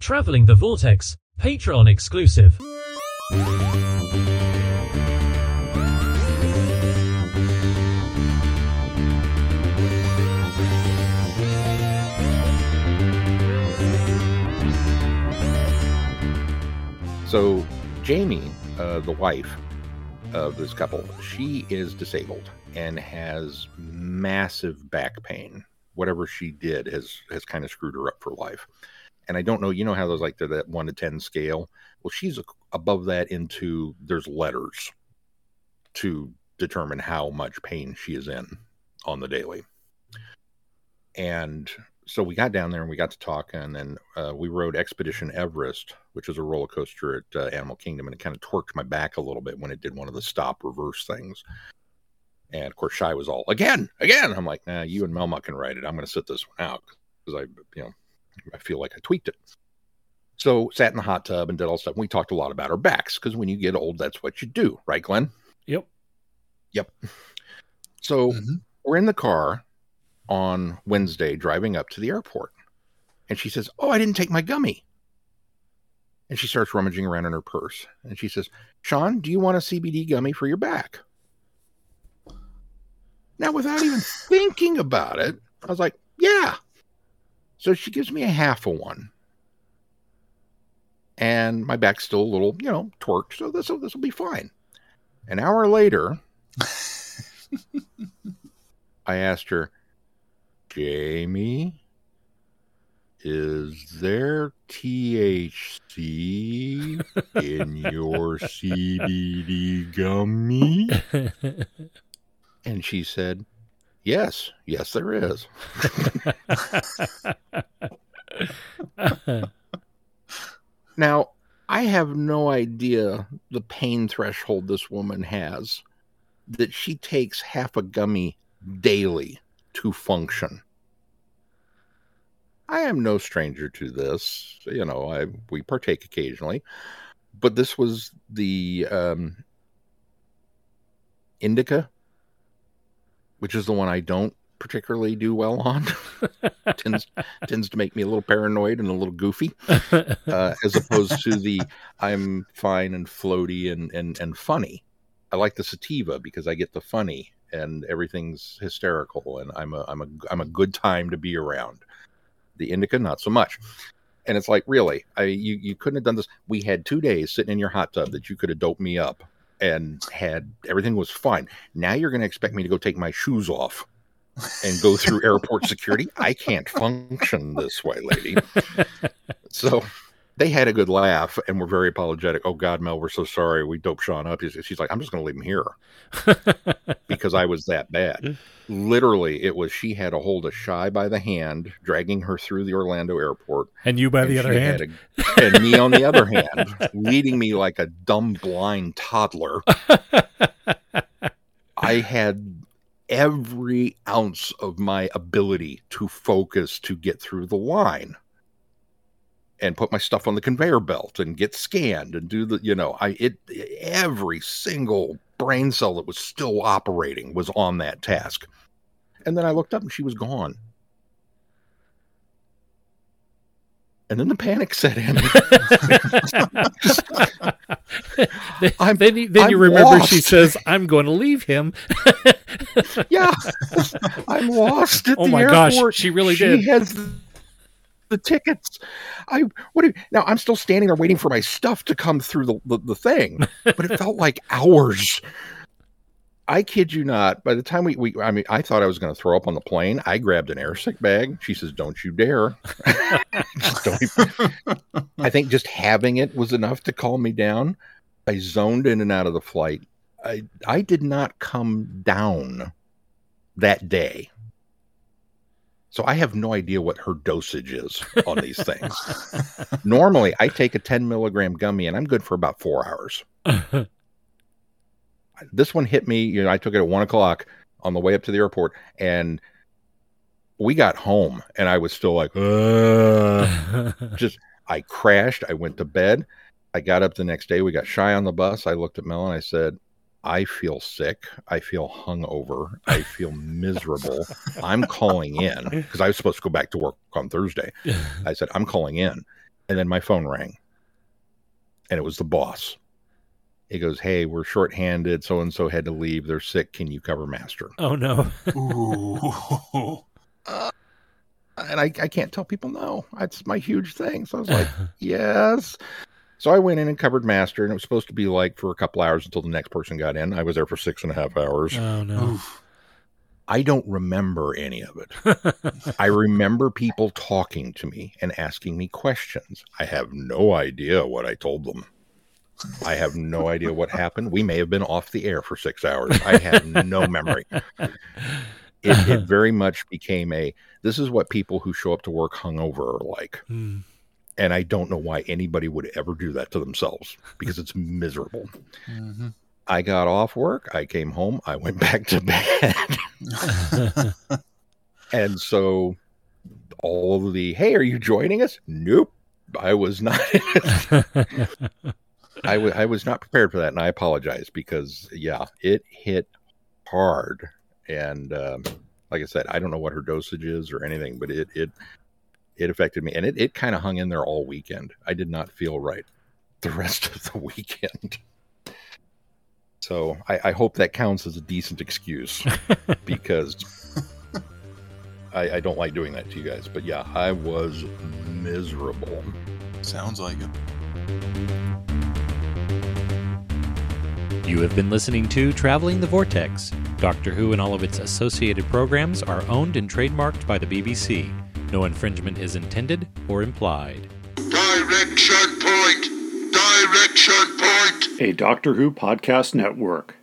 Traveling the Vortex, Patreon exclusive. So Jamie, the wife of this couple, she is disabled and has massive back pain. Whatever she did has kind of screwed her up for life. And I don't know, you know how those, like, they're that 1 to 10 scale? Well, she's above that into, there's letters to determine how much pain she is in on the daily. And so we got down there and we got to talk, and then we rode Expedition Everest, which is a roller coaster at Animal Kingdom, and it kind of torqued my back a little bit when it did one of the stop reverse things. And of course, Shai was all, again. I'm like, nah, you and Melma can ride it. I'm going to sit this one out because I feel like I tweaked it. So sat in the hot tub and did all stuff. We talked a lot about our backs because when you get old, that's what you do. Right, Glenn? Yep. So we're in the car on Wednesday driving up to the airport. And she says, oh, I didn't take my gummy. And she starts rummaging around in her purse. And she says, Shaun, do you want a CBD gummy for your back? Now, without even thinking about it, I was like, yeah. So she gives me a half of one. And my back's still a little, torqued. So this will be fine. An hour later, I asked her, Jamie, is there THC in your CBD gummy? And she said, yes, there is. Now, I have no idea the pain threshold this woman has, that she takes half a gummy daily to function. I am no stranger to this. We partake occasionally, but this was the indica, which is the one I don't particularly do well on. tends to make me a little paranoid and a little goofy, as opposed to the I'm fine and floaty and funny. I like the sativa because I get the funny and everything's hysterical and I'm a good time to be around. The indica, not so much. And it's like, really, you couldn't have done this. We had 2 days sitting in your hot tub that you could have doped me up and had everything was fine. Now you're going to expect me to go take my shoes off and go through airport security? I can't function this way, lady. So they had a good laugh and were very apologetic. Oh, God, Mel, we're so sorry. We doped Shaun up. She's like, I'm just going to leave him here because I was that bad. Literally, it was she had a hold of Shai by the hand, dragging her through the Orlando airport. And you by the other hand. And me on the other hand, leading me like a dumb, blind toddler. I had every ounce of my ability to focus to get through the line and put my stuff on the conveyor belt and get scanned and do the, every single brain cell that was still operating was on that task. And then I looked up and she was gone. And then the panic set in. Then you remember lost. She says, I'm going to leave him. Yeah. I'm lost at the airport. Oh my gosh, she really did. She has the tickets. Now I'm still standing there waiting for my stuff to come through the thing, but it felt like hours. I kid you not. By the time I thought I was going to throw up on the plane. I grabbed an airsick bag. She says, don't you dare. I think just having it was enough to calm me down. I zoned in and out of the flight. I did not come down that day. So I have no idea what her dosage is on these things. Normally, I take a 10 milligram gummy and I'm good for about 4 hours. This one hit me. I took it at 1:00 on the way up to the airport, and we got home and I was still like, I crashed. I went to bed. I got up the next day. We got Shai on the bus. I looked at Mel and I said, I feel sick. I feel hungover. I feel miserable. I'm calling in because I was supposed to go back to work on Thursday. I said, I'm calling in. And then my phone rang. And it was the boss. He goes, hey, we're shorthanded. So-and-so had to leave. They're sick. Can you cover Master? Oh, no. Ooh. And I can't tell people no. That's my huge thing. So I was like, yes. So I went in and covered Master. And it was supposed to be like for a couple hours until the next person got in. I was there for 6.5 hours. Oh, no. Oof. I don't remember any of it. I remember people talking to me and asking me questions. I have no idea what I told them. I have no idea what happened. We may have been off the air for 6 hours. I have no memory. It very much became this is what people who show up to work hungover are like. Mm. And I don't know why anybody would ever do that to themselves because it's miserable. Mm-hmm. I got off work. I came home. I went back to bed. And so all of the, hey, are you joining us? Nope. I was not. I was not prepared for that, and I apologize because, yeah, it hit hard. And like I said, I don't know what her dosage is or anything, but it affected me. And it kind of hung in there all weekend. I did not feel right the rest of the weekend. So I hope that counts as a decent excuse because I don't like doing that to you guys. But, yeah, I was miserable. Sounds like it. You have been listening to Traveling the Vortex. Doctor Who and all of its associated programs are owned and trademarked by the BBC. No infringement is intended or implied. Direction Point! Direction Point! A Doctor Who podcast network.